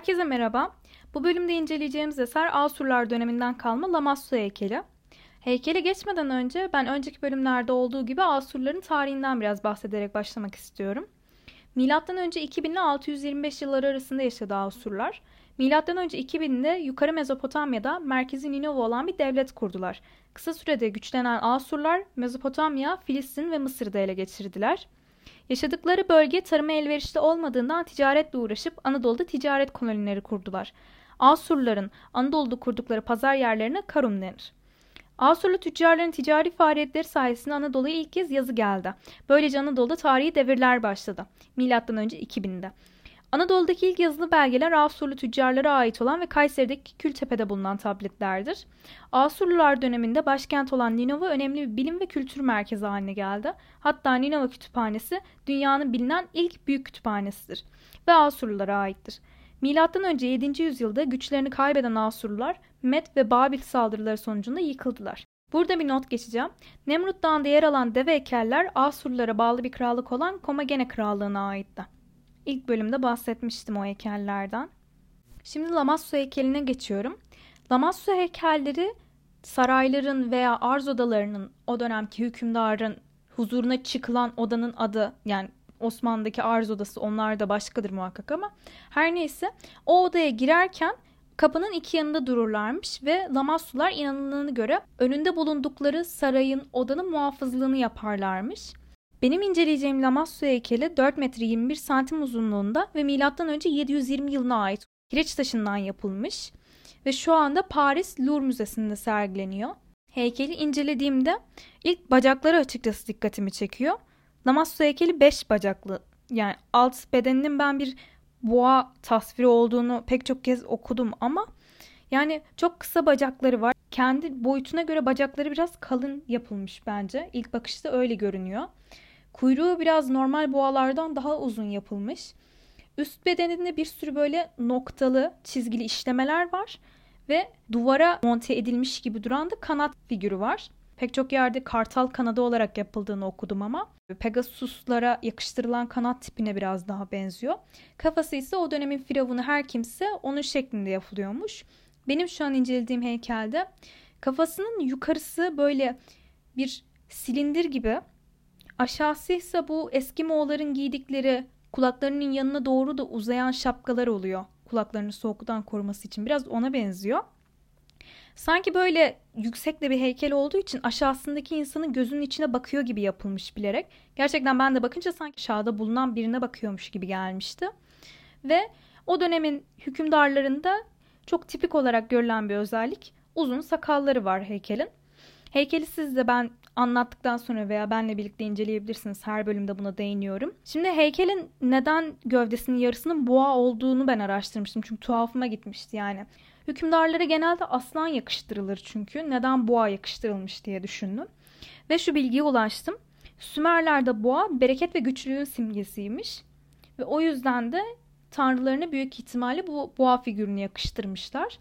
Herkese merhaba. Bu bölümde inceleyeceğimiz eser Asurlar döneminden kalma Lamassu heykeli. Heykele geçmeden önce ben önceki bölümlerde olduğu gibi Asurların tarihinden biraz bahsederek başlamak istiyorum. M.Ö. 2000 ile 625 yılları arasında yaşadı Asurlar. M.Ö. 2000'de Yukarı Mezopotamya'da merkezi Ninova olan bir devlet kurdular. Kısa sürede güçlenen Asurlar Mezopotamya, Filistin ve Mısır'da ele geçirdiler. Yaşadıkları bölge tarıma elverişli olmadığından ticaretle uğraşıp Anadolu'da ticaret kolonileri kurdular. Asurların Anadolu'da kurdukları pazar yerlerine Karum denir. Asurlu tüccarların ticari faaliyetleri sayesinde Anadolu'ya ilk kez yazı geldi. Böylece Anadolu'da tarihi devirler başladı. M.Ö. 2000'de. Anadolu'daki ilk yazılı belgeler Asurlu tüccarlara ait olan ve Kayseri'deki Kültepe'de bulunan tabletlerdir. Asurlular döneminde başkent olan Ninova önemli bir bilim ve kültür merkezi haline geldi. Hatta Ninova Kütüphanesi dünyanın bilinen ilk büyük kütüphanesidir ve Asurlulara aittir. M.Ö. 7. yüzyılda güçlerini kaybeden Asurlular Med ve Babil saldırıları sonucunda yıkıldılar. Burada bir not geçeceğim. Nemrut Dağı'nda yer alan deve heykeller Asurlulara bağlı bir krallık olan Komagene Krallığı'na aitti. İlk bölümde bahsetmiştim o heykellerden. Şimdi Lamassu heykeline geçiyorum. Lamassu heykelleri sarayların veya arz odalarının o dönemki hükümdarın huzuruna çıkılan odanın adı, yani Osmanlı'daki arz odası, onlar da başkadır muhakkak ama her neyse, o odaya girerken kapının iki yanında dururlarmış ve Lamassular inanılığına göre önünde bulundukları sarayın, odanın muhafızlığını yaparlarmış. Benim inceleyeceğim Lamassu heykeli 4 metre 21 santim uzunluğunda ve M.Ö. 720 yılına ait kireç taşından yapılmış ve şu anda Paris Louvre Müzesi'nde sergileniyor. Heykeli incelediğimde ilk bacakları açıkçası dikkatimi çekiyor. Lamassu heykeli 5 bacaklı, yani alt bedeninin ben bir boğa tasviri olduğunu pek çok kez okudum ama yani çok kısa bacakları var. Kendi boyutuna göre bacakları biraz kalın yapılmış bence. İlk bakışta öyle görünüyor. Kuyruğu biraz normal boğalardan daha uzun yapılmış. Üst bedeninde bir sürü böyle noktalı, çizgili işlemeler var. Ve duvara monte edilmiş gibi duran da kanat figürü var. Pek çok yerde kartal kanadı olarak yapıldığını okudum ama Pegasuslara yakıştırılan kanat tipine biraz daha benziyor. Kafası ise o dönemin firavunu her kimse onun şeklinde yapılıyormuş. Benim şu an incelediğim heykelde kafasının yukarısı böyle bir silindir gibi. Aşağısı ise bu eski Moğolların giydikleri kulaklarının yanına doğru da uzayan şapkalar oluyor. Kulaklarını soğuktan koruması için biraz ona benziyor. Sanki böyle yüksek de bir heykel olduğu için aşağısındaki insanın gözünün içine bakıyor gibi yapılmış bilerek. Gerçekten ben de bakınca sanki aşağıda bulunan birine bakıyormuş gibi gelmişti. Ve o dönemin hükümdarlarında çok tipik olarak görülen bir özellik, uzun sakalları var heykelin. Heykeli siz de ben anlattıktan sonra veya benle birlikte inceleyebilirsiniz. Her bölümde buna değiniyorum. Şimdi heykelin neden gövdesinin yarısının boğa olduğunu ben araştırmıştım. Çünkü tuhafıma gitmişti yani. Hükümdarlara genelde aslan yakıştırılır çünkü. Neden boğa yakıştırılmış diye düşündüm. Ve şu bilgiye ulaştım. Sümerler'de boğa bereket ve güçlülüğün simgesiymiş. Ve o yüzden de tanrılarına büyük ihtimalle bu boğa figürünü yakıştırmışlar.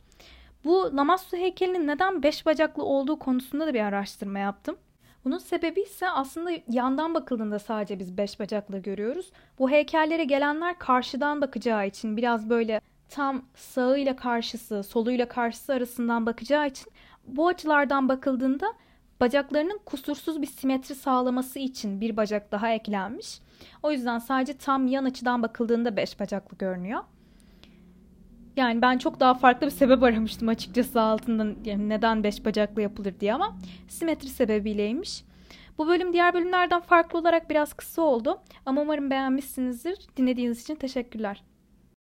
Bu Lamassu heykelinin neden 5 bacaklı olduğu konusunda da bir araştırma yaptım. Bunun sebebi ise aslında yandan bakıldığında sadece biz 5 bacaklı görüyoruz. Bu heykellere gelenler karşıdan bakacağı için biraz böyle tam sağıyla karşısı, soluyla karşısı arasından bakacağı için bu açılardan bakıldığında bacaklarının kusursuz bir simetri sağlaması için bir bacak daha eklenmiş. O yüzden sadece tam yan açıdan bakıldığında 5 bacaklı görünüyor. Yani ben çok daha farklı bir sebep aramıştım açıkçası altından, yani neden 5 bacaklı yapılır diye, ama simetri sebebiyleymiş. Bu bölüm diğer bölümlerden farklı olarak biraz kısa oldu ama umarım beğenmişsinizdir. Dinlediğiniz için teşekkürler.